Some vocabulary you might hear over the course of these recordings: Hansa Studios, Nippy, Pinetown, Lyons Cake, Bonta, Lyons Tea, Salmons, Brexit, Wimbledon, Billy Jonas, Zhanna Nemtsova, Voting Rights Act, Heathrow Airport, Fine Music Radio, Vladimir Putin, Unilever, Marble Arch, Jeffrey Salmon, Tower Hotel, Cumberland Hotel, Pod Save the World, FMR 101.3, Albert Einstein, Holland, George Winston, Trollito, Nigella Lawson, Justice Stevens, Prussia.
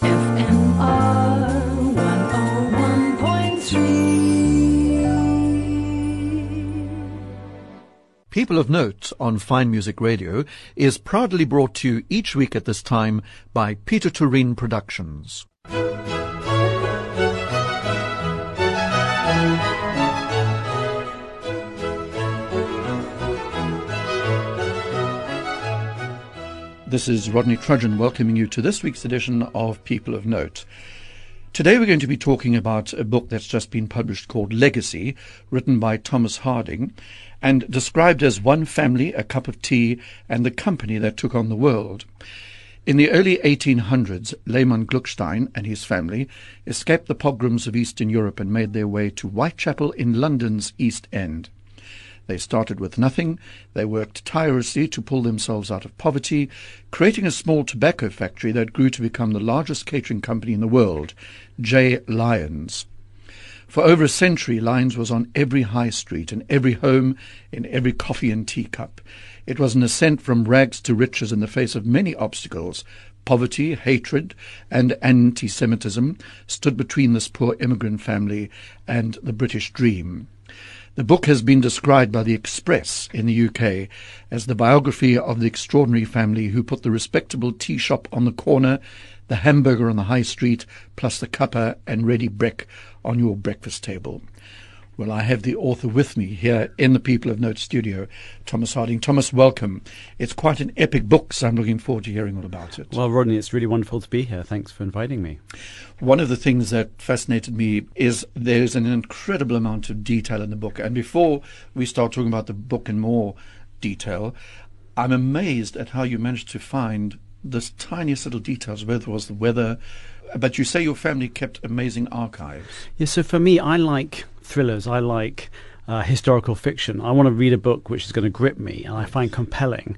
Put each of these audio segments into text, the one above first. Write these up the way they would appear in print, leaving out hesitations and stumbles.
FMR 101.3. People of Note on Fine Music Radio is proudly brought to you each week at this time by Peter Tureen Productions. This is Rodney Trudgeon welcoming you to this week's edition of People of Note. Today we're going to be talking about a book that's just been published called Legacy, written by Thomas Harding, and described as One Family, a Cup of Tea, and the Company That Took on the World. In the early 1800s, Lehmann Gluckstein and his family escaped the pogroms of Eastern Europe and made their way to Whitechapel in London's East End. They started with nothing. They worked tirelessly to pull themselves out of poverty, creating a small tobacco factory that grew to become the largest catering company in the world, J. Lyons. For over a century, Lyons was on every high street, in every home, in every coffee and teacup. It was an ascent from rags to riches in the face of many obstacles. Poverty, hatred, and anti-Semitism stood between this poor immigrant family and the British dream. The book has been described by The Express in the UK as the biography of the extraordinary family who put the respectable tea shop on the corner, the hamburger on the high street, plus the cuppa and Ready Brek on your breakfast table. Well, I have the author with me here in the People of Note studio, Thomas Harding. Thomas, welcome. It's quite an epic book, so I'm looking forward to hearing all about it. Well, Rodney, it's really wonderful to be here. Thanks for inviting me. One of the things that fascinated me is there's an incredible amount of detail in the book. And before we start talking about the book in more detail, I'm amazed at how you managed to find the tiniest little details, whether it was the weather. But you say your family kept amazing archives. Yes, so for me, I like thrillers. I like historical fiction. I want to read a book which is going to grip me and I find compelling.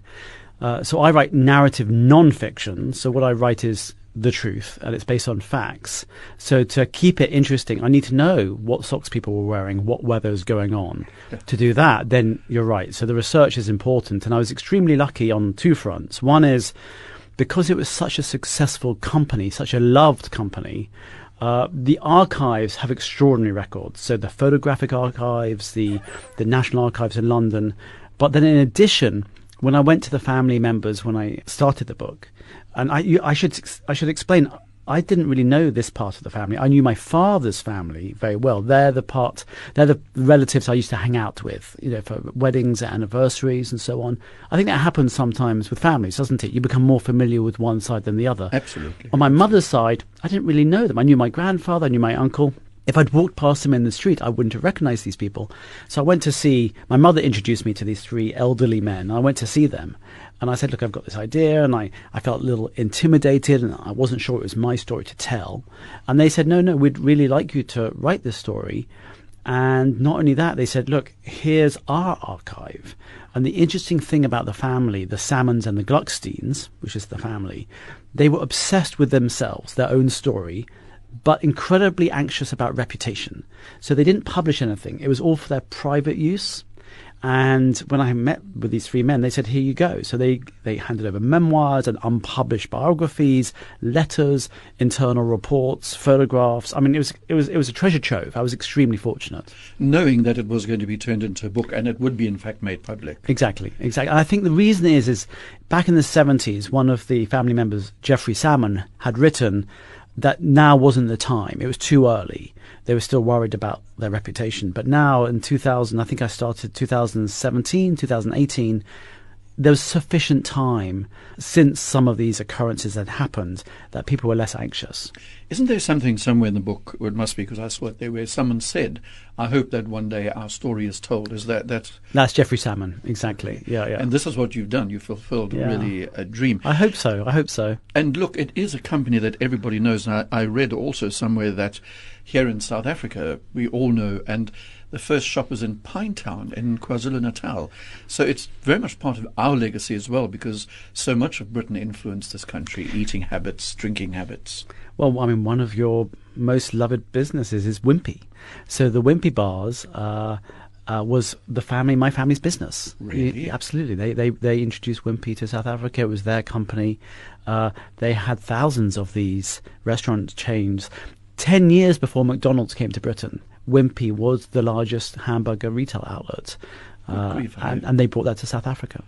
So I write narrative non-fiction. So what I write is the truth, and it's based on facts. So to keep it interesting, I need to know what socks people were wearing, what weather is going on. To do that, then you're right. So the research is important, and I was extremely lucky on two fronts. One is because it was such a successful company, such a loved company, the archives have extraordinary records. So the photographic archives, the National Archives in London. But then in addition, when I went to the family members when I started the book, and I should explain, I didn't really know this part of the family. I knew my father's family very well. They're the relatives I used to hang out with, you know, for weddings, anniversaries, and so on. I think that happens sometimes with families, doesn't it? You become more familiar with one side than the other. Absolutely. On my mother's side, I didn't really know them. I knew my grandfather, I knew my uncle. If I'd walked past them in the street, I wouldn't have recognized these people. So I went to see, my mother introduced me to these three elderly men. I went to see them. And I said, look, I've got this idea, and I felt a little intimidated, and I wasn't sure it was my story to tell. And they said, no, we'd really like you to write this story. And not only that, they said, look, here's our archive. And the interesting thing about the family, the Salmons and the Glucksteins, which is the family, they were obsessed with themselves, their own story, but incredibly anxious about reputation. So they didn't publish anything. It was all for their private use. And when I met with these three men, they said, here you go. So they handed over memoirs and unpublished biographies, letters, internal reports, photographs. I mean, it was a treasure trove. I was extremely fortunate. Knowing that it was going to be turned into a book, and it would be, in fact, made public. Exactly. And I think the reason is back in the 70s, one of the family members, Jeffrey Salmon, had written that now wasn't the time. It was too early. They were still worried about their reputation. But now in 2000, I think I started 2017, 2018, there was sufficient time since some of these occurrences had happened that people were less anxious. Isn't there something somewhere in the book, or it must be because I saw it there, where someone said, I hope that one day our story is told. Is That's Jeffrey Salmon, exactly. Yeah. And this is what you've done. You've fulfilled really a dream. I hope so. And look, it is a company that everybody knows. And I read also somewhere that here in South Africa, we all know, and the first shop was in Pinetown in KwaZulu-Natal. So it's very much part of our legacy as well, because so much of Britain influenced this country, eating habits, drinking habits. Well, I mean, one of your most loved businesses is Wimpy. So the Wimpy bars was the family, my family's business. Really? Absolutely. They introduced Wimpy to South Africa. It was their company. They had thousands of these restaurant chains. 10 years before McDonald's came to Britain, Wimpy was the largest hamburger retail outlet. And they brought that to South Africa.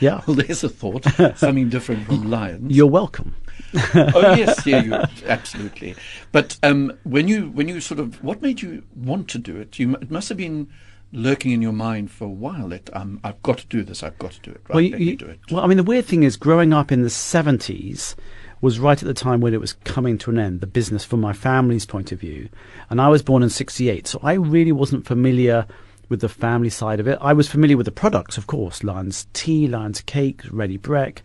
Yeah. Well, there's a thought. Something different from Lyons. You're welcome. Oh, yes. Yeah, absolutely. But when you sort of, what made you want to do it? It must have been lurking in your mind for a while that I've got to do this, I've got to do it. Right, let me do it. Well, I mean, the weird thing is growing up in the 70s was right at the time when it was coming to an end, the business from my family's point of view. And I was born in 68, so I really wasn't familiar with the family side of it. I was familiar with the products, of course, Lyons Tea, Lyons Cake, Ready Brek,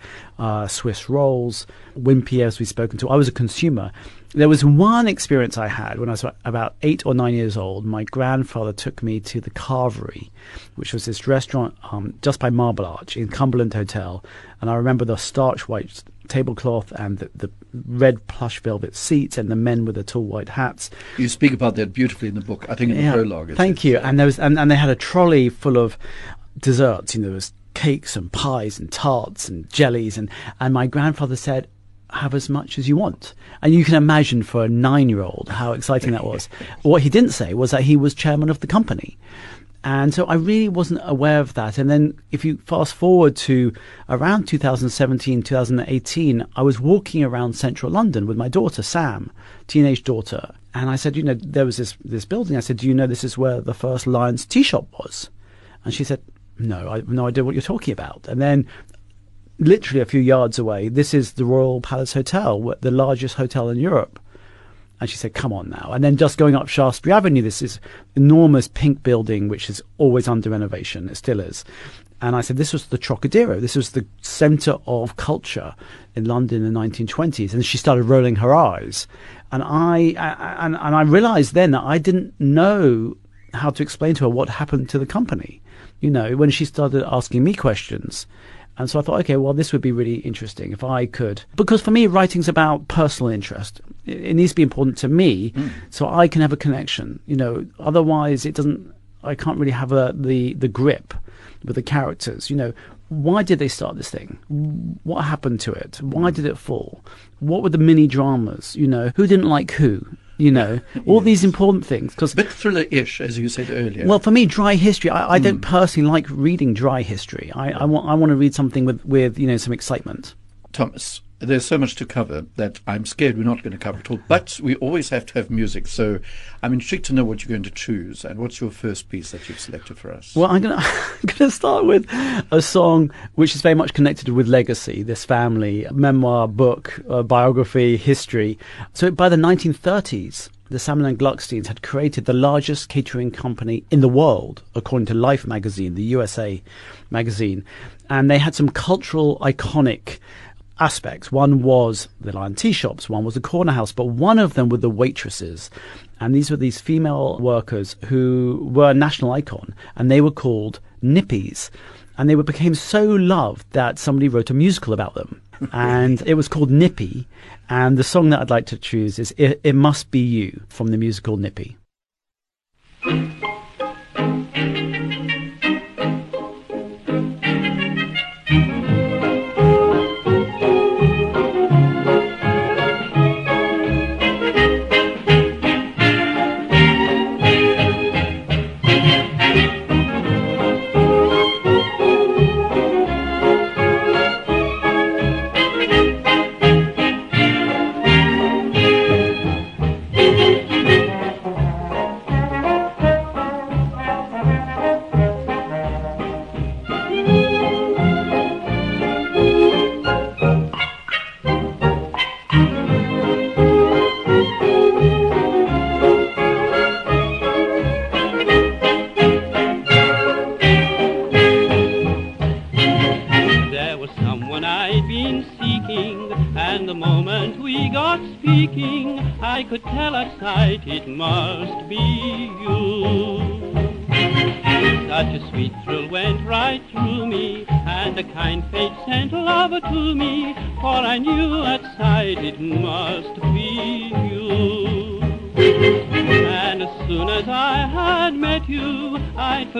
Swiss Rolls, Wimpy, as we've spoken to. I was a consumer. There was one experience I had when I was about 8 or 9 years old. My grandfather took me to the Carvery, which was this restaurant just by Marble Arch in Cumberland Hotel. And I remember the starch white tablecloth and the red plush velvet seats and the men with the tall white hats. You speak about that beautifully in the book, I think, in the prologue. Thank you. And there was, and they had a trolley full of desserts. You know, there was cakes and pies and tarts and jellies. And my grandfather said, have as much as you want. And you can imagine for a 9-year-old how exciting that was. What he didn't say was that he was chairman of the company. And so I really wasn't aware of that. And then if you fast forward to around 2017, 2018, I was walking around central London with my daughter, Sam, teenage daughter. And I said, you know, there was this building. I said, do you know this is where the first Lyons Tea shop was? And she said, no, I have no idea what you're talking about. And then literally a few yards away, this is the Royal Palace Hotel, the largest hotel in Europe. And she said, come on now. And then just going up Shaftesbury Avenue, this is enormous pink building, which is always under renovation. It still is. And I said, this was the Trocadero. This was the centre of culture in London in the 1920s. And she started rolling her eyes. And I realised then that I didn't know how to explain to her what happened to the company, you know, when she started asking me questions. And so I thought, okay, well, this would be really interesting if I could. Because for me, writing's about personal interest. It needs to be important to me so I can have a connection. You know, otherwise it doesn't, I can't really have the grip with the characters. You know, why did they start this thing? What happened to it? Why did it fall? What were the mini dramas? You know, who didn't like who? You know, all these important things. Cause, a bit thriller-ish, as you said earlier. Well, for me, dry history, I don't personally like reading dry history. I want to read something with you know, some excitement. Thomas, there's so much to cover that I'm scared we're not going to cover it all. But we always have to have music, so I'm intrigued to know what you're going to choose. And what's your first piece that you've selected for us? Well, I'm going to start with a song which is very much connected with legacy, this family, memoir, book, biography, history. So by the 1930s, the Salmon and Glucksteins had created the largest catering company in the world, according to Life magazine, the USA magazine. And they had some cultural iconic aspects. One was the Lion Tea shops, one was the corner house, but one of them were the waitresses. And these were these female workers who were a national icon, and they were called Nippies. And they became so loved that somebody wrote a musical about them. And it was called Nippy. And the song that I'd like to choose is It Must Be You from the musical Nippy. It must be you. Such a sweet thrill went right through me, and a kind fate sent love to me, for I knew at sight it must be you. And as soon as I had met you,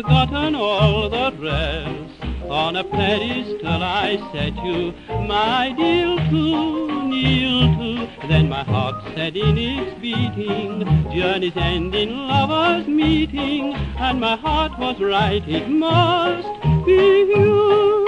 forgotten all the rest. On a pedestal I set you, my dear, to kneel to. Then my heart set in its beating, journey's ending, lovers meeting, and my heart was right, it must be you.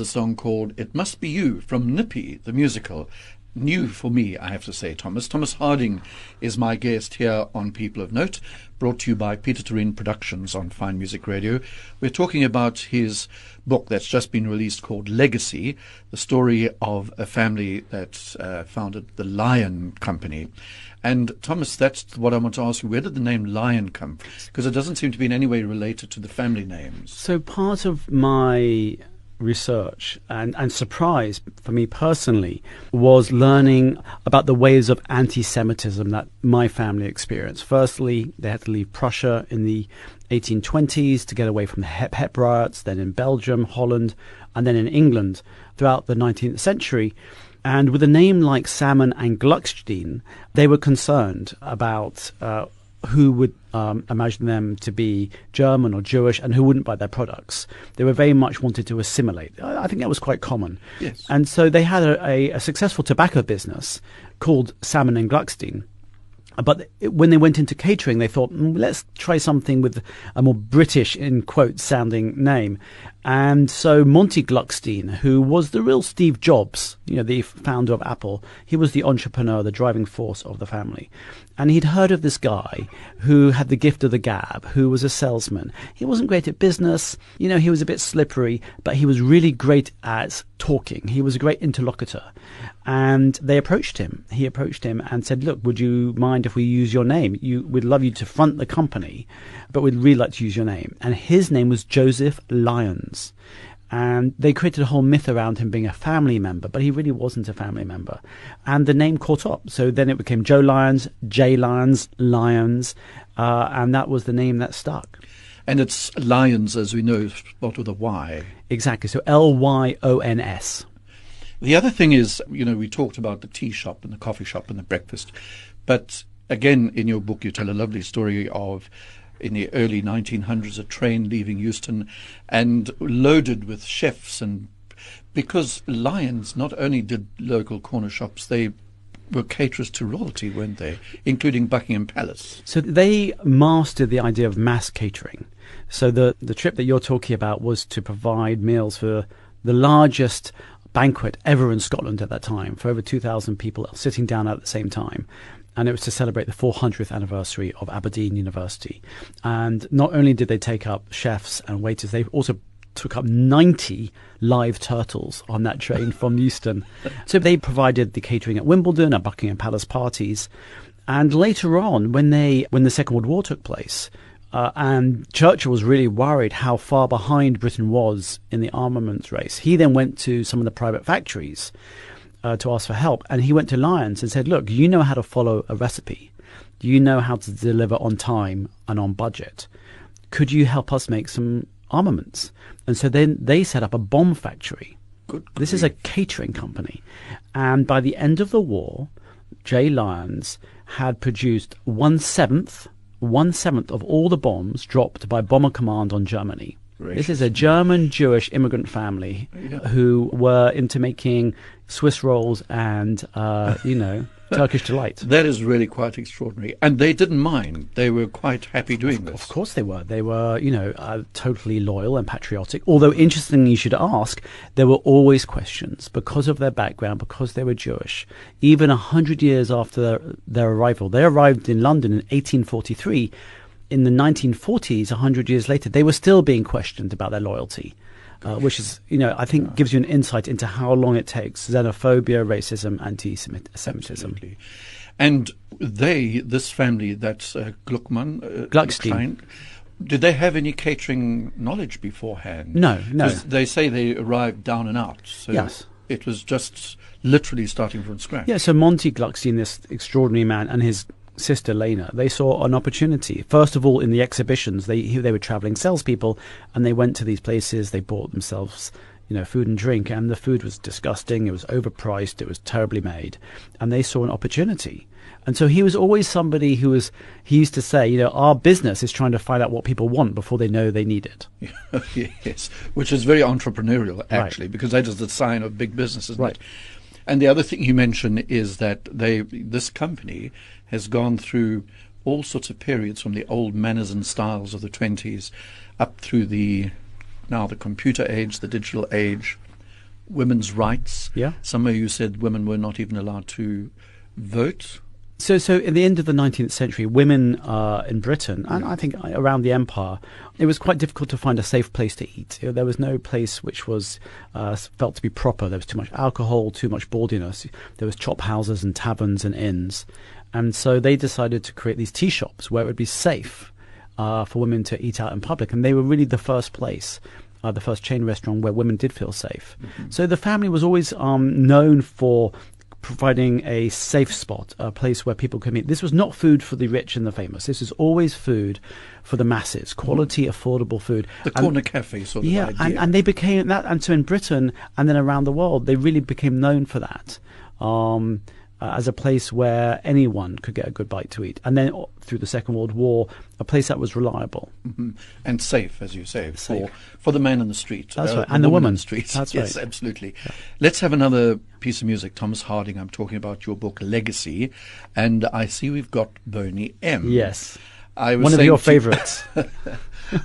A song called It Must Be You from Nippy the musical. New for me, I have to say. Thomas Harding is my guest here on People of Note, brought to you by Peter Tureen Productions on Fine Music Radio. We're talking about his book that's just been released called Legacy, the story of a family that founded the Lion Company. And Thomas, that's what I want to ask you. Where did the name Lion come from? Because it doesn't seem to be in any way related to the family names. So part of my research and surprise for me personally was learning about the waves of anti-Semitism that my family experienced. Firstly, they had to leave Prussia in the 1820s to get away from the Hep riots, then in Belgium, Holland, and then in England throughout the 19th century. And with a name like Salmon and Gluckstein, they were concerned about who would imagine them to be German or Jewish and who wouldn't buy their products. They were very much wanted to assimilate. I think that was quite common. Yes. And so they had a successful tobacco business called Salmon and Gluckstein. But when they went into catering, they thought, let's try something with a more British, in quotes, sounding name. And so Monty Gluckstein, who was the real Steve Jobs, you know, the founder of Apple, he was the entrepreneur, the driving force of the family. And he'd heard of this guy who had the gift of the gab, who was a salesman. He wasn't great at business. You know, he was a bit slippery, but he was really great at talking. He was a great interlocutor. And they approached him. He approached him and said, look, would you mind if we use your name? We'd love you to front the company, but we'd really like to use your name. And his name was Joseph Lyons. And they created a whole myth around him being a family member, but he really wasn't a family member. And the name caught up. So then it became Joe Lyons, Jay Lyons, Lyons, and that was the name that stuck. And it's Lyons, as we know, spelled with a Y. Exactly. So Lyons. The other thing is, you know, we talked about the tea shop and the coffee shop and the breakfast. But again, in your book, you tell a lovely story of, in the early 1900s, a train leaving Euston and loaded with chefs, and because Lyons not only did local corner shops, they were caterers to royalty, weren't they, including Buckingham Palace. So they mastered the idea of mass catering. So the trip that you're talking about was to provide meals for the largest banquet ever in Scotland at that time, for over 2,000 people sitting down at the same time. And it was to celebrate the 400th anniversary of Aberdeen University. And not only did they take up chefs and waiters, they also took up 90 live turtles on that train from Euston. So they provided the catering at Wimbledon, at Buckingham Palace parties. And later on, when the Second World War took place, and Churchill was really worried how far behind Britain was in the armaments race, he then went to some of the private factories to ask for help, and he went to Lyons and said, look, you know how to follow a recipe, you know how to deliver on time and on budget, could you help us make some armaments? And so then they set up a bomb factory. This is a catering company, and by the end of the war, J. Lyons had produced 1/7 1/7 of all the bombs dropped by Bomber Command on Germany. Gracious. This is a German Jewish immigrant family who were into making Swiss rolls and, Turkish delight. That is really quite extraordinary. And they didn't mind. They were quite happy doing this. Of course they were. They were, totally loyal and patriotic. Although, interestingly, you should ask, there were always questions because of their background, because they were Jewish. Even 100 years after their arrival, they arrived in London in 1843. In the 1940s, 100 years later, they were still being questioned about their loyalty. Which is, I think gives you an insight into how long it takes xenophobia, racism, anti-Semitism. Absolutely. And this family, that's Gluckstein, did they have any catering knowledge beforehand? No. They say they arrived down and out. So yes. It was just literally starting from scratch. Yeah, so Monty Gluckstein, this extraordinary man, and his sister Lena, they saw an opportunity. First of all, in the exhibitions, they were traveling salespeople, and they went to these places. They bought themselves, food and drink, and the food was disgusting. It was overpriced. It was terribly made, and they saw an opportunity. And so he was always somebody who was. He used to say, our business is trying to find out what people want before they know they need it. Yes, which is very entrepreneurial, actually, right. Because that is the sign of big business, isn't right. it? And the other thing you mention is that this company has gone through all sorts of periods from the old manners and styles of the 20s up through the computer age, the digital age, women's rights. Yeah. Somewhere you said women were not even allowed to vote. So at the end of the 19th century, women in Britain, and I think around the empire, it was quite difficult to find a safe place to eat. There was no place which was felt to be proper. There was too much alcohol, too much bawdiness. There was chop houses and taverns and inns. And so they decided to create these tea shops where it would be safe for women to eat out in public. And they were really the first place, the first chain restaurant where women did feel safe. Mm-hmm. So the family was always known for providing a safe spot, a place where people could meet. This was not food for the rich and the famous. This is always food for the masses, quality, affordable food. The corner cafe sort of idea. And they became that. And so in Britain and then around the world, they really became known for that. As a place where anyone could get a good bite to eat. And then through the Second World War, a place that was reliable. Mm-hmm. And safe, as you say, for the man in the street. That's right, and the woman in the street. That's right. Yes, absolutely. Yeah. Let's have another piece of music. Thomas Harding, I'm talking about your book, Legacy, and I see we've got Boney M. Yes, one of your favourites.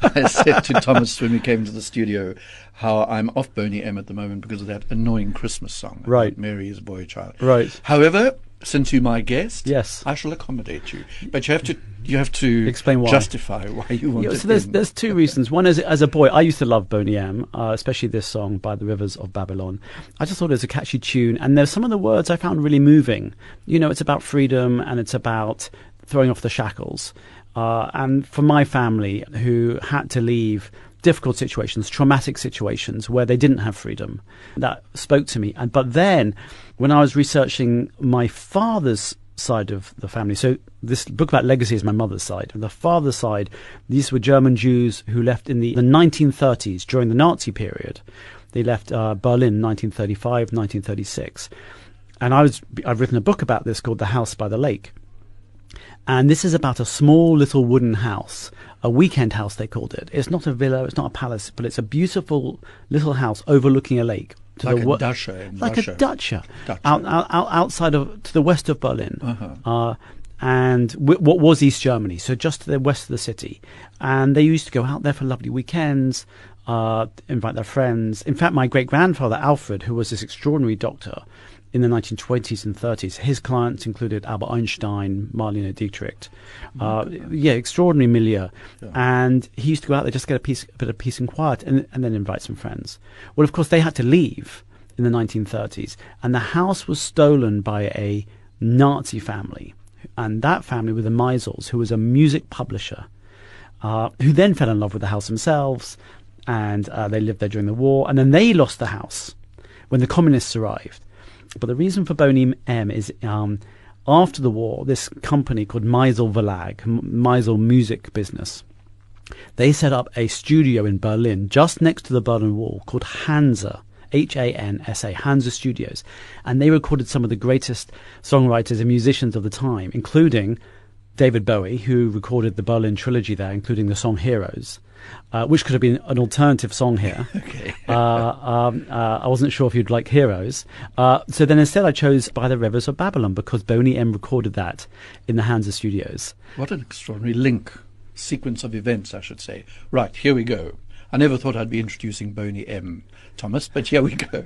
I said to Thomas when we came to the studio how I'm off Boney M at the moment because of that annoying Christmas song. Right. Mary's Boy Child. Right. However, since you're my guest, yes, I shall accommodate you. But you have to explain why. Justify why you want to. So there's two reasons. One is, as a boy, I used to love Boney M, especially this song, By the Rivers of Babylon. I just thought it was a catchy tune, and there's some of the words I found really moving. It's about freedom and it's about throwing off the shackles. And for my family, who had to leave difficult situations, traumatic situations where they didn't have freedom, that spoke to me. But then when I was researching my father's side of the family, so this book about legacy is my mother's side. On the father's side, these were German Jews who left in the 1930s during the Nazi period. They left Berlin 1935, 1936. And I've written a book about this called The House by the Lake. And this is about a small little wooden house, a weekend house they called it. It's not a villa, it's not a palace, but it's a beautiful little house overlooking a lake. Like a dacha. Outside to the west of Berlin. Uh-huh. And what was East Germany, so just to the west of the city. And they used to go out there for lovely weekends, invite their friends. In fact, my great-grandfather, Alfred, who was this extraordinary doctor, in the 1920s and 30s, his clients included Albert Einstein, Marlene Dietrich, extraordinary milieu. Yeah. And he used to go out there just to get a bit of peace and quiet and then invite some friends. Well, of course, they had to leave in the 1930s, and the house was stolen by a Nazi family. And that family were the Meisels, who was a music publisher, who then fell in love with the house themselves, and they lived there during the war. And then they lost the house when the communists arrived. But the reason for Boney M is after the war, this company called Meisel Verlag, Meisel Music Business, they set up a studio in Berlin just next to the Berlin Wall called Hansa, Hansa, Hansa Studios. And they recorded some of the greatest songwriters and musicians of the time, including David Bowie, who recorded the Berlin trilogy there, including the song Heroes, which could have been an alternative song here. Okay. I wasn't sure if you'd like Heroes. So then instead I chose By the Rivers of Babylon, because Boney M recorded that in the Hansa Studios. What an extraordinary link, sequence of events, I should say. Right, here we go. I never thought I'd be introducing Boney M, Thomas, but here we go.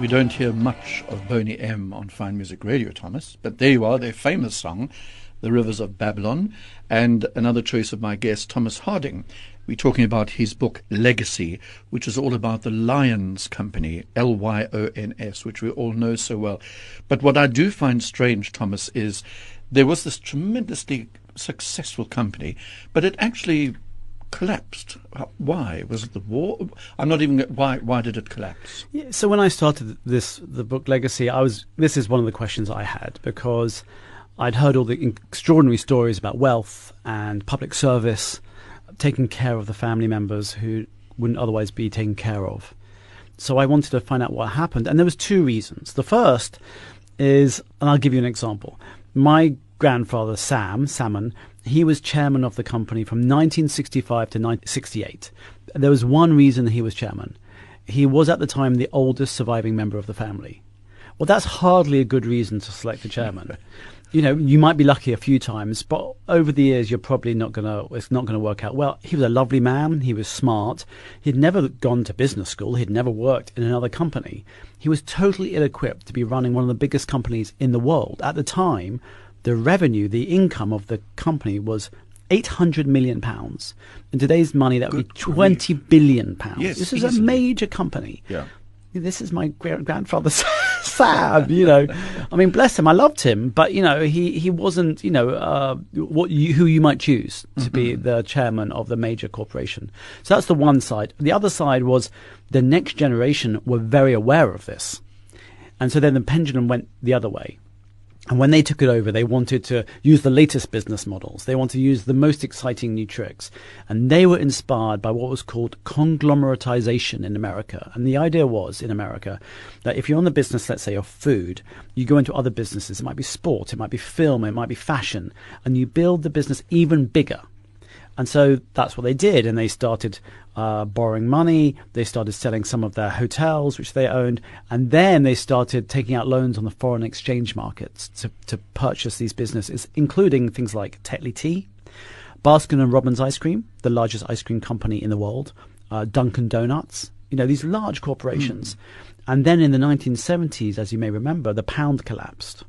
We don't hear much of Boney M on Fine Music Radio, Thomas, but there you are, their famous song, The Rivers of Babylon, and another choice of my guest, Thomas Harding. We're talking about his book, Legacy, which is all about the Lyons Company, Lyons, which we all know so well. But what I do find strange, Thomas, is there was this tremendously successful company, but it actually collapsed. Why? Was it the war? I'm not even. Why did it collapse? Yeah, so when I started the book Legacy, this is one of the questions I had, because I'd heard all the extraordinary stories about wealth and public service, taking care of the family members who wouldn't otherwise be taken care of. So I wanted to find out what happened, and there was two reasons. The first is, and I'll give you an example. My grandfather, Salmon, he was chairman of the company from 1965 to 1968. There was one reason he was chairman. He was at the time the oldest surviving member of the family. Well, that's hardly a good reason to select a chairman. You know, you might be lucky a few times, but over the years, you're probably not going to, it's not going to work out well. He was a lovely man. He was smart. He'd never gone to business school. He'd never worked in another company. He was totally ill-equipped to be running one of the biggest companies in the world. At the time, the revenue, the income of the company was £800 million. In today's money, that would be £20 billion. Yes, this is easily a major company. Yeah. This is my grandfather Sam, you know. I mean, bless him, I loved him, but, you know, he wasn't, you know, who you might choose to be the chairman of the major corporation. So that's the one side. The other side was the next generation were very aware of this. And so then the pendulum went the other way. And when they took it over, they wanted to use the latest business models. They wanted to use the most exciting new tricks. And they were inspired by what was called conglomeratization in America. And the idea was, in America, that if you're on the business, let's say, of food, you go into other businesses. It might be sport, it might be film, it might be fashion. And you build the business even bigger. And so that's what they did. And they started borrowing money. They started selling some of their hotels, which they owned. And then they started taking out loans on the foreign exchange markets to purchase these businesses, including things like Tetley Tea, Baskin and Robbins Ice Cream, the largest ice cream company in the world, Dunkin' Donuts, you know, these large corporations. And then in the 1970s, as you may remember, the pound collapsed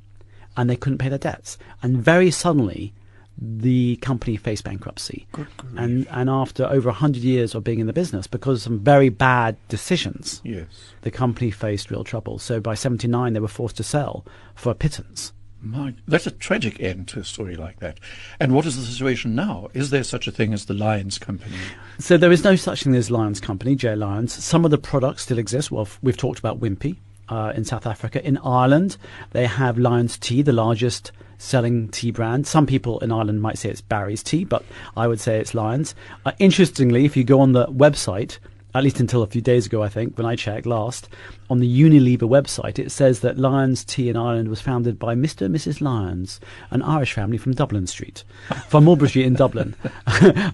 and they couldn't pay their debts. And very suddenly, the company faced bankruptcy, and after over 100 years of being in the business, because of some very bad decisions, the company faced real trouble. So by 79, they were forced to sell for a pittance. That's a tragic end to a story like that. And what is the situation now? Is there such a thing as the Lyons Company? So there is no such thing as Lyons Company, J. Lyons. Some of the products still exist. Well, we've talked about Wimpy in South Africa. In Ireland, they have Lyons Tea, the largest selling tea brand. Some people in Ireland might say it's Barry's Tea, but I would say it's Lyons. Interestingly, if you go on the website, at least until a few days ago, I think, when I checked last, on the Unilever website, it says that Lyons Tea in Ireland was founded by Mr. and Mrs. Lyons, an Irish family from Dublin Street, from Mulberry Street in Dublin,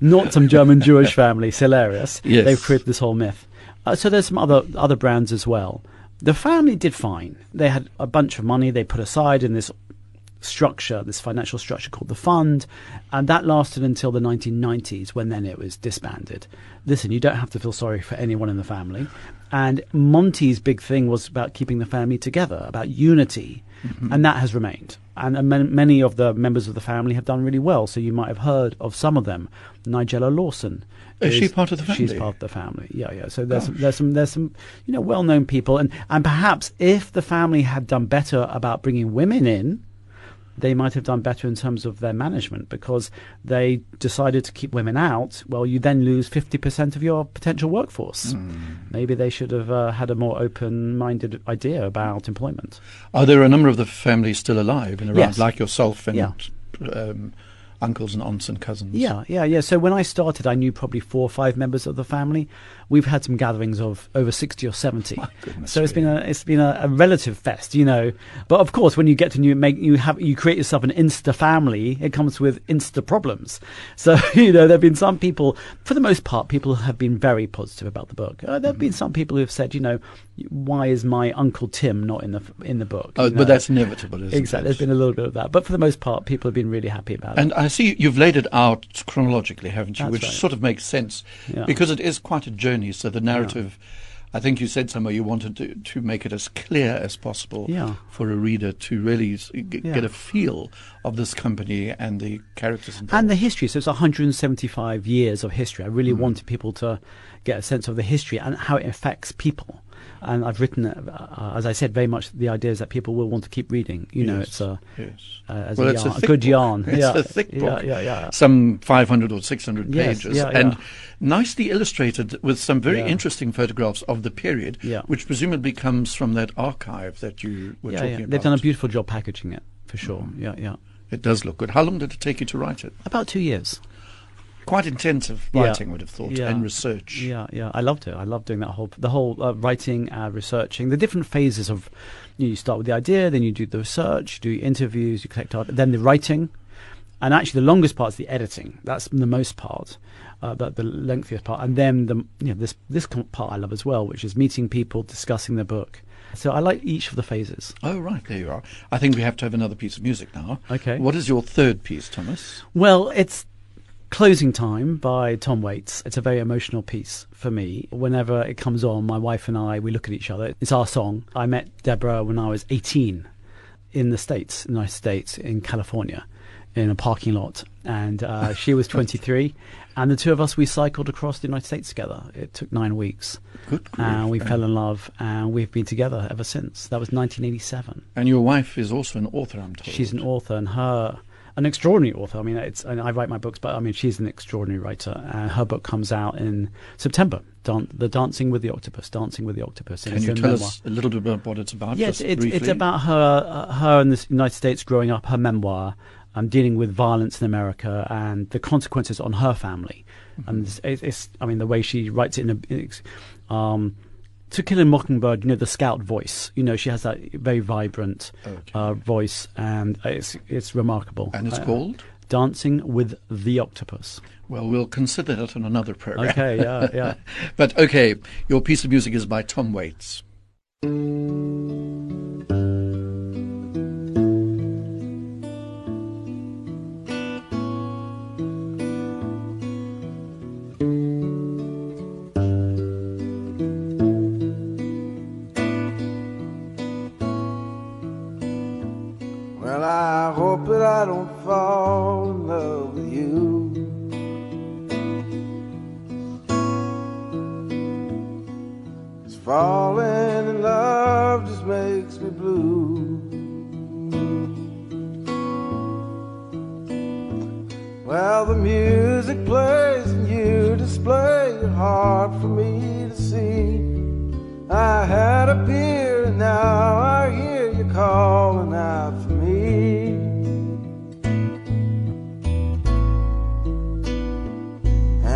not some German Jewish family. It's hilarious. Yes. They've created this whole myth. So there's some other brands as well. The family did fine. They had a bunch of money they put aside in this structure, this financial structure called the fund, and that lasted until the 1990s, when then it was disbanded. Listen, you don't have to feel sorry for anyone in the family. And Monty's big thing was about keeping the family together, about unity, and that has remained. And many of the members of the family have done really well, so you might have heard of some of them. Nigella Lawson. Is she part of the family? She's part of the family, yeah. So there's some you know, well-known people, and perhaps if the family had done better about bringing women in, they might have done better in terms of their management, because they decided to keep women out. Well, you then lose 50% of your potential workforce. Maybe they should have had a more open-minded idea about employment. Are there a number of the family still alive and around, like yourself and uncles and aunts and cousins? Yeah. So when I started, I knew probably 4 or 5 members of the family. We've had some gatherings of over 60 or 70. So it's been a relative fest, you know. But of course, when you get to you create yourself an Insta family, it comes with Insta problems. So, you know, there've been some people, for the most part, people have been very positive about the book. There've been some people who've said, you know, why is my Uncle Tim not in the book? Oh, but that's inevitable, isn't it? Exactly. There's been a little bit of that, but for the most part, people have been really happy about it. And I see you've laid it out chronologically, haven't you? That's right. Sort of makes sense, because it is quite a journey. So the narrative, I think you said somewhere you wanted to make it as clear as possible for a reader to really get a feel of this company and the characters involved. And the history. So it's 175 years of history. I really wanted people to get a sense of the history and how it affects people. And I've written, as I said, very much the idea is that people will want to keep reading. You know, it's a good yarn. It's a thick book, some 500 or 600 pages, and nicely illustrated with some very interesting photographs of the period, which presumably comes from that archive that you were talking about. They've done a beautiful job packaging it, for sure. It does look good. How long did it take you to write it? About 2 years. Quite intensive writing, I would have thought, and research. Yeah. I loved it. I loved doing that the whole writing, researching, the different phases of, you know, you start with the idea, then you do the research, you do interviews, you collect art, then the writing. And actually, the longest part is the editing. That's the most part, the lengthiest part. And then the this part I love as well, which is meeting people, discussing the book. So I like each of the phases. Oh, right, there you are. I think we have to have another piece of music now. Okay. What is your third piece, Thomas? Well, it's Closing Time by Tom Waits. It's a very emotional piece for me. Whenever it comes on, my wife and I, we look at each other. It's our song. I met Deborah when I was 18 in the States, in California, in a parking lot. And she was 23. And the two of us, we cycled across the United States together. It took 9 weeks. Good grief. And we fell in love, and we've been together ever since. That was 1987. And your wife is also an author, I'm told. She's an author, and an extraordinary author. I mean, and I write my books, but I mean, she's an extraordinary writer. And her book comes out in September, Dancing with the Octopus. Can you tell us a little bit about what it's about? Yes, it's about her in the United States growing up, her memoir, dealing with violence in America and the consequences on her family. Mm-hmm. And I mean, the way she writes it To Kill a Mockingbird, the scout voice. She has that very vibrant voice, and it's remarkable. And it's called? Dancing with the Octopus. Well, we'll consider that on another program. Okay, yeah, yeah. But, okay, your piece of music is by Tom Waits. I don't fall in love with you. 'Cause falling in love just makes me blue. Well, the music plays and you display your heart for me to see. I had a peer and now I hear you calling out for me.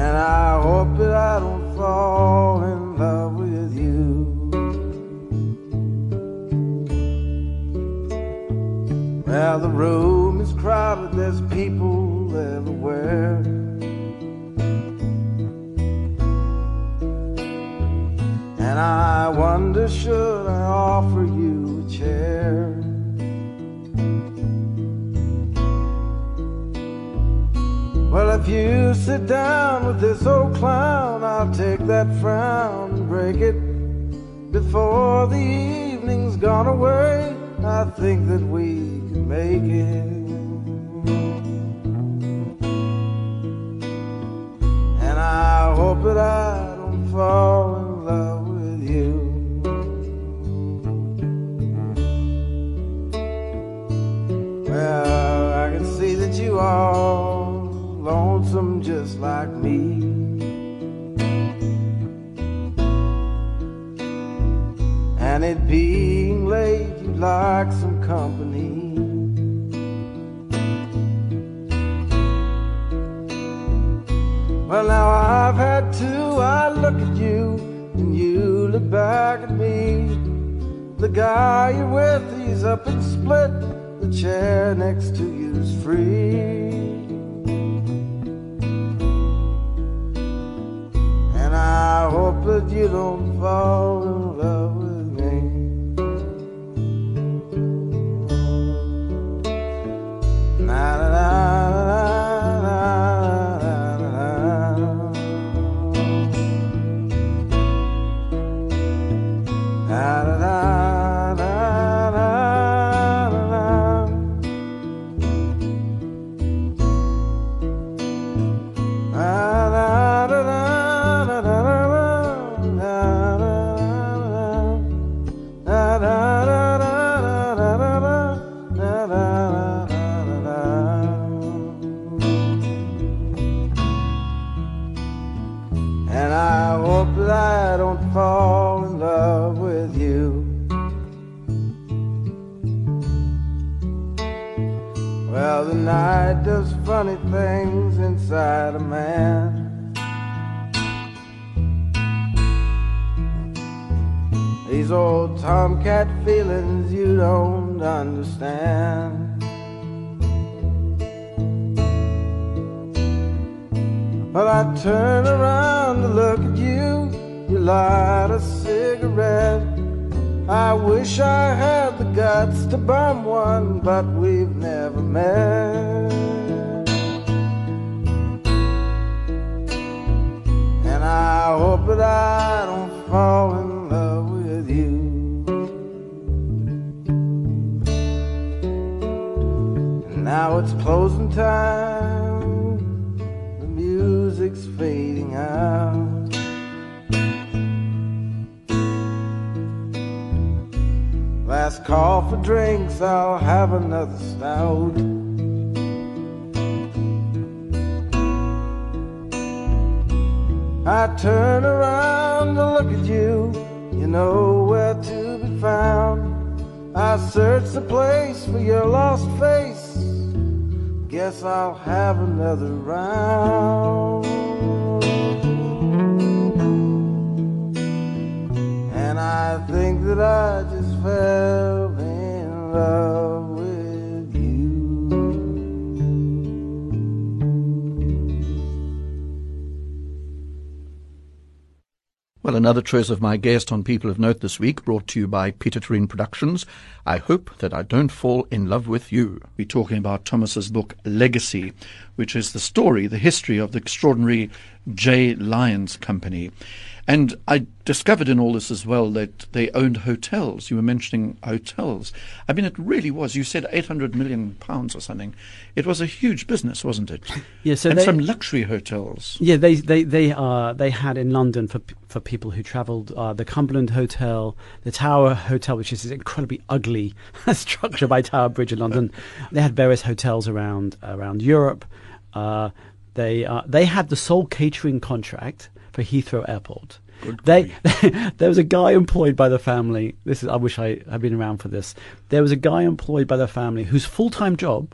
And I hope that I don't fall in love with you. Well, the room is crowded, there's people everywhere. And I wonder, should I offer you a chair? Well, if you sit down with this old clown, I'll take that frown and break it before the evening's gone away. I think that we can make it. And I hope that I don't fall in love with you. Well, I can see that you are lonesome just like me. And it being late, you'd like some company. Well, now I've had two. I look at you and you look back at me. The guy you're with, he's up and split. The chair next to you's free. And I hope that you don't fall in love with me. Na na na na na na na na. Night does funny things inside a man. These old tomcat feelings you don't understand. Well, I turn around to look at you, you light a cigarette. I wish I had the guts to bomb one, but we've never met. And I hope that I don't fall in love with you. Now it's closing time, the music's fading out. Last call for drinks, I'll have another stout. I turn around to look at you, you know where to be found. I search the place for your lost face, guess I'll have another round. And I think that I just fell in love with you. Well, another choice of my guest on People of Note this week, brought to you by Peter Tureen Productions. I hope that I don't fall in love with you. We're talking about Thomas's book Legacy, which is the story, the history of the extraordinary J. Lyons Company. And I discovered in all this as well that they owned hotels. You were mentioning hotels. I mean, it really was. You said £800 million or something. It was a huge business, wasn't it? Yeah, so and some luxury hotels. Yeah, they had in London, for people who travelled, the Cumberland Hotel, the Tower Hotel, which is an incredibly ugly structure by Tower Bridge in London. They had various hotels around Europe. They had the sole catering contract for Heathrow Airport. There was a guy employed by the family. I wish I had been around for this. There was a guy employed by the family whose full-time job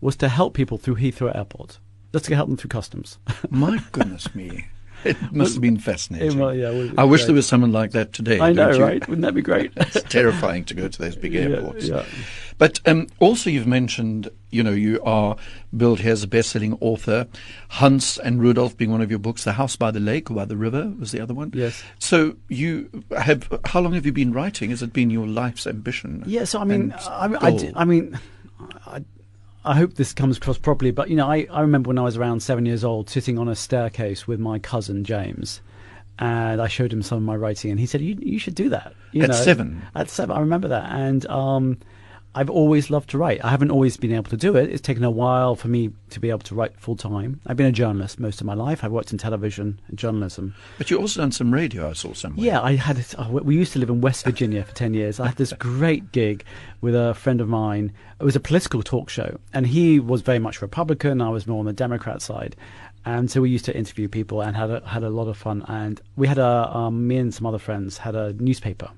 was to help people through Heathrow Airport, just to help them through customs. My goodness me. It must have been fascinating. I wish there was someone like that today. I know, right? Wouldn't that be great? It's terrifying to go to those big airports. Yeah. But also you've mentioned, you are billed here as a best-selling author. Hunts and Rudolf being one of your books. The House by the Lake, or by the River, was the other one. Yes. So how long have you been writing? Has it been your life's ambition? Yeah, so I hope this comes across properly, but I remember when I was around 7 years old, sitting on a staircase with my cousin James, and I showed him some of my writing, and he said, "You should do that." At seven, I remember that, and I've always loved to write. I haven't always been able to do it. It's taken a while for me to be able to write full time. I've been a journalist most of my life. I've worked in television and journalism. But you also done some radio. I saw somewhere. Yeah, we used to live in West Virginia for 10 years. I had this great gig with a friend of mine. It was a political talk show, and he was very much Republican. I was more on the Democrat side, and so we used to interview people and had a lot of fun. And we had me and some other friends had a newspaper,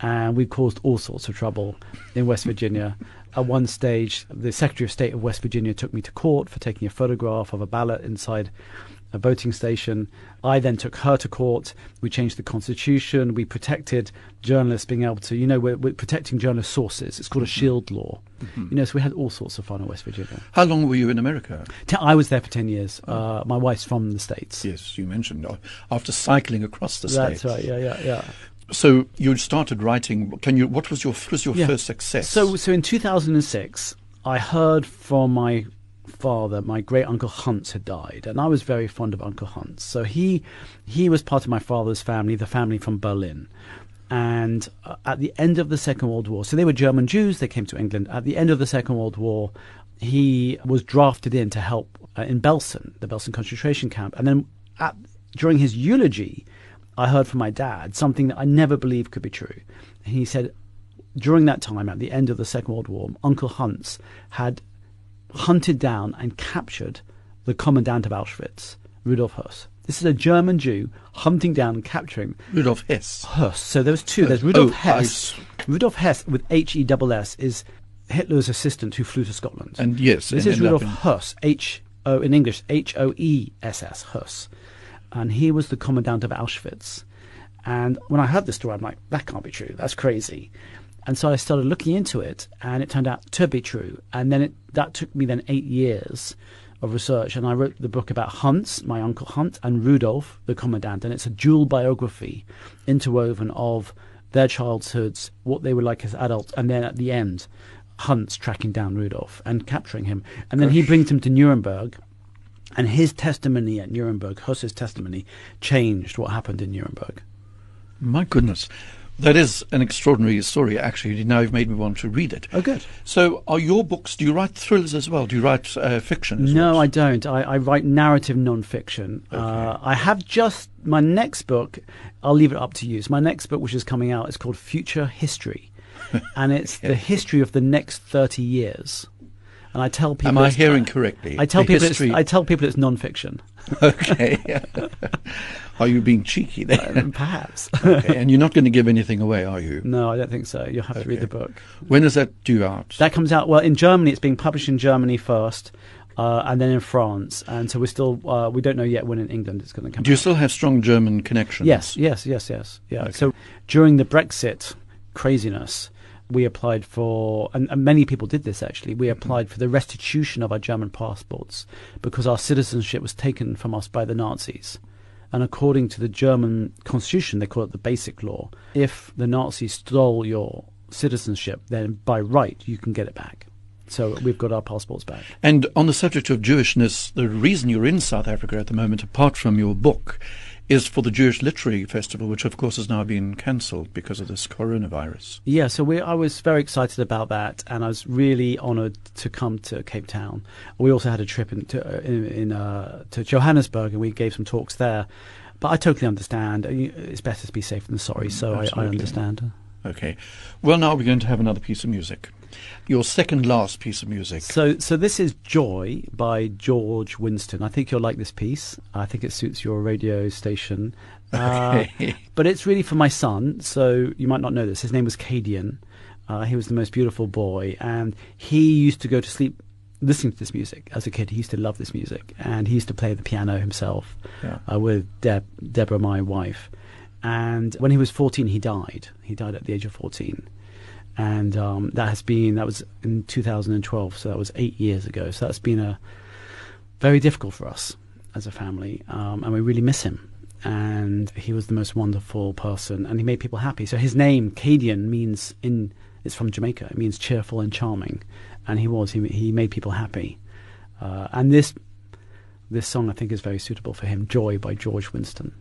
and we caused all sorts of trouble in West Virginia. At one stage, the Secretary of State of West Virginia took me to court for taking a photograph of a ballot inside a voting station. I then took her to court. We changed the Constitution. We protected journalists being able to, we're protecting journalist sources. It's called a shield law. Mm-hmm. So we had all sorts of fun in West Virginia. How long were you in America? I was there for 10 years. My wife's from the States. Yes, you mentioned, after cycling across the States. That's right, yeah. So you started writing. What was your first success? So in 2006, I heard from my father, my great uncle Hunts had died, and I was very fond of Uncle Hunts. So he was part of my father's family, the family from Berlin. And at the end of the Second World War, so they were German Jews. They came to England at the end of the Second World War. He was drafted in to help in Belsen, the Belsen concentration camp, and then during his eulogy, I heard from my dad something that I never believed could be true. And he said, during that time, at the end of the Second World War, Uncle Hans had hunted down and captured the commandant of Auschwitz, Rudolf Hess. This is a German Jew hunting down and capturing Rudolf Hess. So there was two. There's Rudolf Hess. Rudolf Hess with H-E-S-S is Hitler's assistant who flew to Scotland. And yes, this is Rudolf Hess. H-O in English, H-O-E-S-S, Hess. And he was the commandant of Auschwitz. And when I heard this story, I'm like, that can't be true. That's crazy. And so I started looking into it, and it turned out to be true. And then that took me 8 years of research, and I wrote the book about Hunts, my uncle Hunt, and Rudolf, the commandant, and it's a dual biography interwoven of their childhoods, what they were like as adults, and then at the end, Hunts tracking down Rudolf and capturing him. And then he brings him to Nuremberg, and his testimony at Nuremberg, Huss's testimony, changed what happened in Nuremberg. My goodness. That is an extraordinary story, actually. Now you've made me want to read it. Oh, good. So are your books, do you write thrillers as well? Do you write fiction as well? No, I don't. I write narrative non-fiction. Okay. I have just, my next book, I'll leave it up to you. So my next book, which is coming out, is called Future History. And it's the history of the next 30 years. And I tell people. Am I hearing correctly? I tell people it's non-fiction. Okay. Are you being cheeky then? Perhaps. Okay. And you're not going to give anything away, are you? No, I don't think so. You'll have to read the book. When is that due out? That comes out, well, in Germany. It's being published in Germany first, and then in France. And so we're still, we don't know yet when in England it's going to come out. Do you still have strong German connections? Yes. Yeah. Okay. So during the Brexit craziness, we applied for, and many people did this actually, we applied for the restitution of our German passports because our citizenship was taken from us by the Nazis. And according to the German constitution, they call it the Basic Law, if the Nazis stole your citizenship, then by right you can get it back. So we've got our passports back. And on the subject of Jewishness, the reason you're in South Africa at the moment, apart from your book, is for the Jewish Literary Festival, which of course has now been cancelled because of this coronavirus. Yeah, so I was very excited about that, and I was really honoured to come to Cape Town. We also had a trip to Johannesburg, and we gave some talks there. But I totally understand. It's better to be safe than sorry, so I understand. Okay. Well, now we're going to have another piece of music. Your second last piece of music. So this is Joy by George Winston. I think you'll like this piece. I think it suits your radio station. But it's really for my son, so you might not know this. His name was Cadian. He was the most beautiful boy, and he used to go to sleep listening to this music. As a kid, he used to love this music, and he used to play the piano himself with Deborah, my wife. And when he was 14, he died. He died at the age of 14. And that was in 2012, so that was 8 years ago. So that's been very difficult for us as a family, and we really miss him. And he was the most wonderful person, and he made people happy. So his name, Cadian, means, it's from Jamaica, it means cheerful and charming. And he made people happy. And this song, I think, is very suitable for him, Joy by George Winston.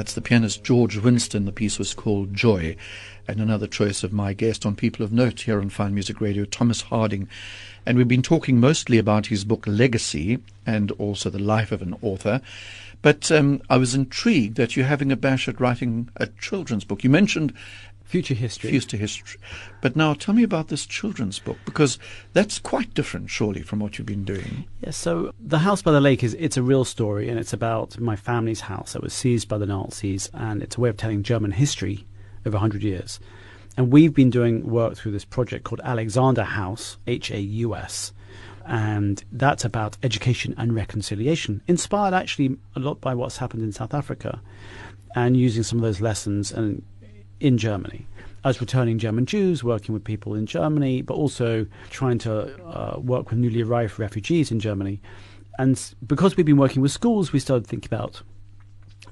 That's the pianist George Winston. The piece was called Joy. And another choice of my guest on People of Note here on Fine Music Radio, Thomas Harding. And we've been talking mostly about his book Legacy and also the life of an author. But I was intrigued that you're having a bash at writing a children's book. You mentioned Future History. But now tell me about this children's book, because that's quite different, surely, from what you've been doing. Yeah, so The House by the Lake, it's a real story, and it's about my family's house that was seized by the Nazis, and it's a way of telling German history over 100 years. And we've been doing work through this project called Alexander House, H-A-U-S, and that's about education and reconciliation, inspired actually a lot by what's happened in South Africa, and using some of those lessons and in Germany, as returning German Jews, working with people in Germany, but also trying to work with newly arrived refugees in Germany. And because we've been working with schools, we started thinking about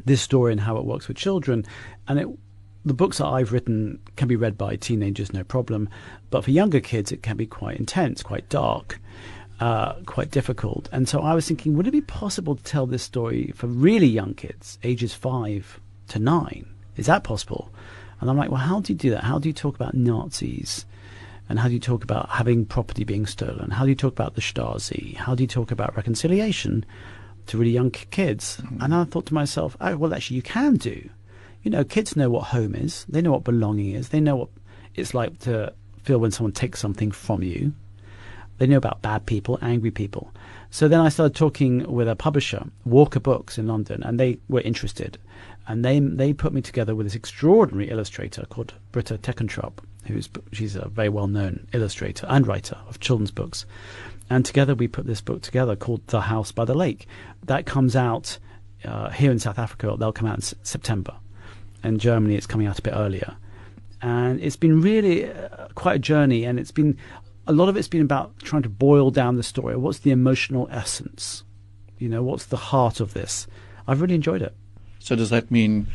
this story and how it works with children. And the books that I've written can be read by teenagers, no problem. But for younger kids, it can be quite intense, quite dark, quite difficult. And so I was thinking, would it be possible to tell this story for really young kids, ages 5 to 9? Is that possible? And I'm like, well, how do you do that? How do you talk about Nazis? And how do you talk about having property being stolen? How do you talk about the Stasi? How do you talk about reconciliation to really young kids? Mm-hmm. And I thought to myself, oh, well, actually, you can do. You know, kids know what home is. They know what belonging is. They know what it's like to feel when someone takes something from you. They know about bad people, angry people. So then I started talking with a publisher, Walker Books in London, and they were interested. And they put me together with this extraordinary illustrator called Britta Teckentrup, she's a very well-known illustrator and writer of children's books. And together we put this book together called The House by the Lake. That comes out here in South Africa. They'll come out in September. In Germany, it's coming out a bit earlier. And it's been really quite a journey. And a lot of it's been about trying to boil down the story. What's the emotional essence? You know, what's the heart of this? I've really enjoyed it. So does that mean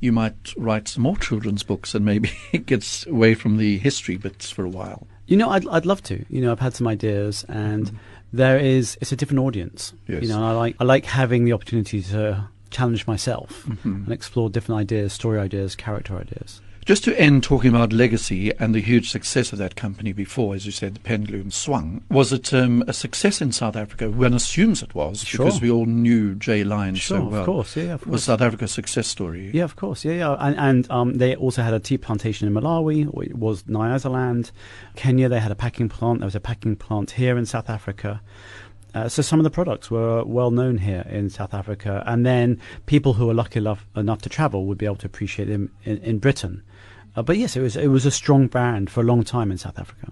you might write some more children's books and maybe it gets away from the history bits for a while? You know, I'd love to. You know, I've had some ideas, and it's a different audience. Yes. You know, and I like having the opportunity to challenge myself and explore different ideas, story ideas, character ideas. Just to end talking about Legacy and the huge success of that company before, as you said, the pendulum swung. Was it a success in South Africa? One assumes it was, sure, because we all knew Jay Lyons so well. Of course, yeah, of course. Was South Africa a success story? Yeah, of course, yeah, yeah. And they also had a tea plantation in Malawi, or it was Nyasaland. Kenya, they had a packing plant. There was a packing plant here in South Africa. So some of the products were well known here in South Africa, and then people who were lucky enough to travel would be able to appreciate them in Britain. But yes, it was a strong brand for a long time in South Africa.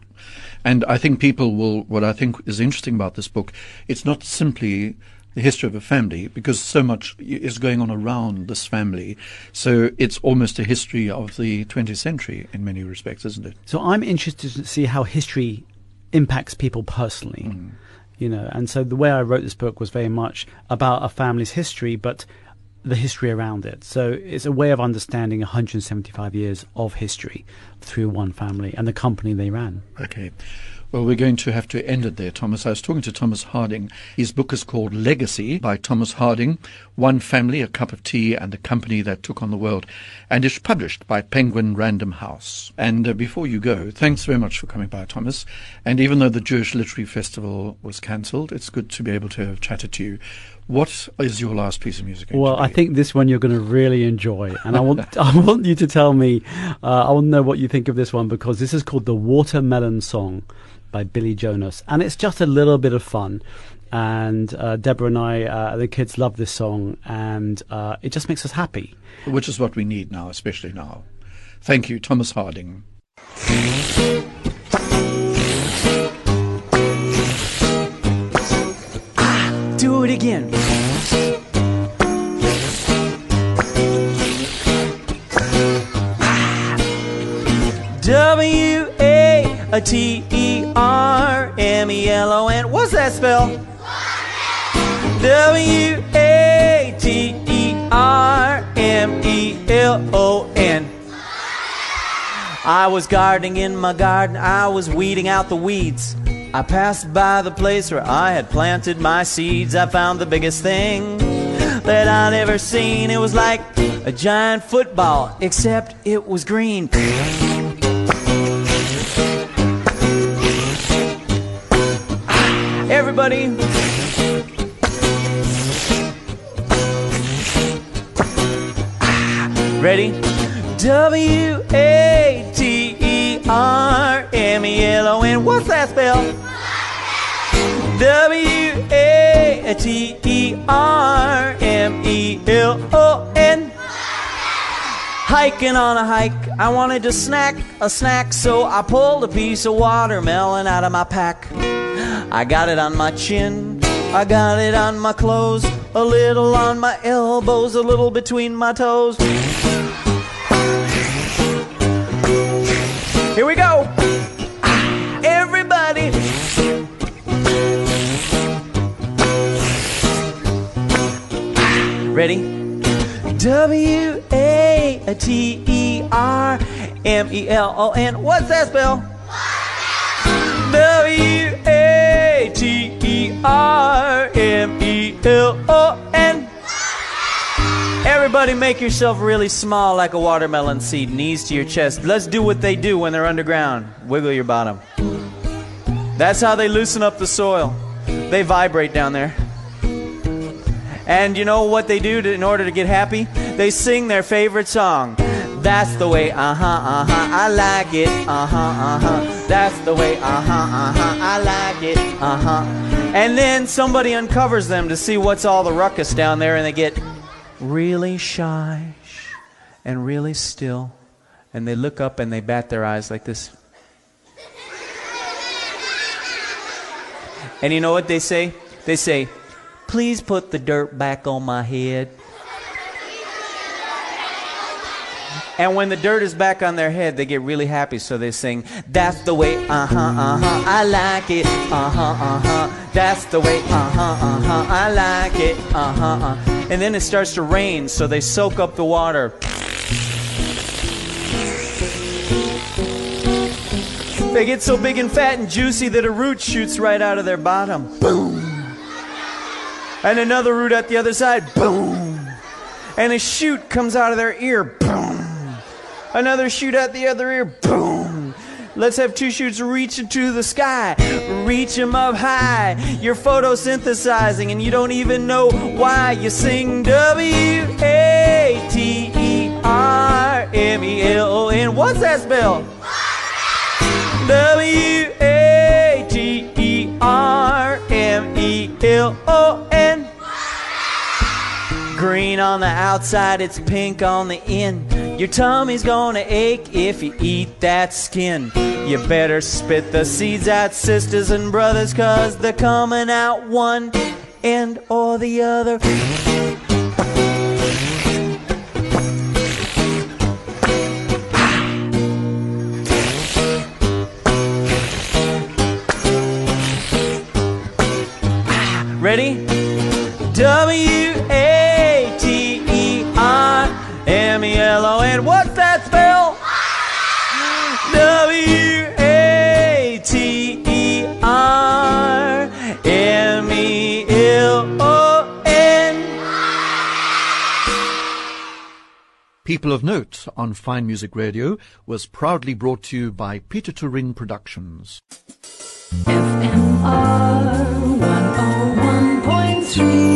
And I think people will, what I think is interesting about this book, it's not simply the history of a family, because so much is going on around this family. So it's almost a history of the 20th century in many respects, isn't it? So I'm interested to see how history impacts people personally. Mm. You know, and so the way I wrote this book was very much about a family's history, but the history around it. So it's a way of understanding 175 years of history through one family and the company they ran. Okay. Well, we're going to have to end it there, Thomas. I was talking to Thomas Harding. His book is called Legacy by Thomas Harding, One Family, A Cup of Tea, and the Company That Took on the World, and is published by Penguin Random House. And before you go, thanks very much for coming by, Thomas. And even though the Jewish Literary Festival was cancelled, it's good to be able to have chatted to you. What is your last piece of music? Well, I think this one you're going to really enjoy. And I want you to tell me, I want to know what you think of this one, because this is called The Watermelon Song by Billy Jonas, and it's just a little bit of fun, and Deborah and I, the kids love this song, and it just makes us happy, which is what we need now, especially now. Thank you, Thomas Harding. Do it again. W-A-T-E-R-M-E-L-O-N. What's that spell? W-A-T-E-R-M-E-L-O-N. I was gardening in my garden, I was weeding out the weeds. I passed by the place where I had planted my seeds. I found the biggest thing that I'd ever seen. It was like a giant football, except it was green. Everybody, ready? W-A-T-E-R-M-E-L-O-N. What's that spell? W-A-T-E-R-M-E-L-O-N. Hiking on a hike, I wanted to snack a snack, so I pulled a piece of watermelon out of my pack. I got it on my chin, I got it on my clothes, a little on my elbows, a little between my toes. Here we go! Everybody! Ready? W-A-T-E-R-M-E-L-O-N. What's that spell? W-A-T-E-R-M-E-L-O-N. Everybody make yourself really small like a watermelon seed, knees to your chest. Let's do what they do when they're underground. Wiggle your bottom. That's how they loosen up the soil. They vibrate down there. And you know what they do in order to get happy? They sing their favorite song. That's the way, uh-huh, uh-huh, I like it, uh-huh, uh-huh. That's the way, uh-huh, uh-huh, I like it, uh-huh. And then somebody uncovers them to see what's all the ruckus down there, and they get really shy and really still, and they look up and they bat their eyes like this. And you know what they say? They say, please put the dirt back on my head. And when the dirt is back on their head, they get really happy, so they sing, that's the way, uh-huh, uh-huh, I like it, uh-huh, uh-huh, that's the way, uh-huh, uh-huh, I like it, uh-huh, uh-huh. And then it starts to rain, so they soak up the water. They get so big and fat and juicy that a root shoots right out of their bottom. Boom! And another root at the other side. Boom! And a shoot comes out of their ear. Boom! Another shoot out the other ear, boom. Let's have two shoots reaching to the sky. Reach them up high. You're photosynthesizing and you don't even know why. You sing W-A-T-E-R-M-E-L-O-N. What's that spell? W-A-T-E-R-M-E-L-O-N. Green on the outside, it's pink on the in. Your tummy's gonna ache if you eat that skin. You better spit the seeds out, sisters and brothers, cause they're coming out one end or the other. Ready? W-A-T-E-R-M-E-L-O-N. What's that spell? W-A-T-E-R-M-E-L-O-N. People of Note on Fine Music Radio was proudly brought to you by Peter Tureen Productions. FMR 101.3